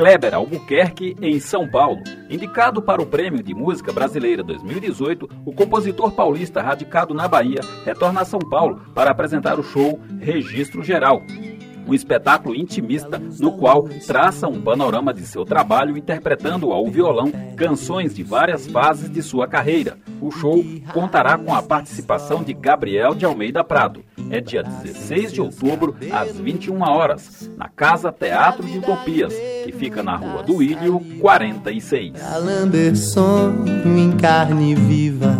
Kleber Albuquerque, em São Paulo. Indicado para o Prêmio de Música Brasileira 2018, o compositor paulista radicado na Bahia retorna a São Paulo para apresentar o show Registro Geral, um espetáculo intimista no qual traça um panorama de seu trabalho interpretando ao violão canções de várias fases de sua carreira. O show contará com a participação de Gabriel de Almeida Prado. É dia 16 de outubro, às 21 horas, na Casa Teatro de Utopias, que fica na Rua Dúilio, 46. Alan Berson, em carne viva.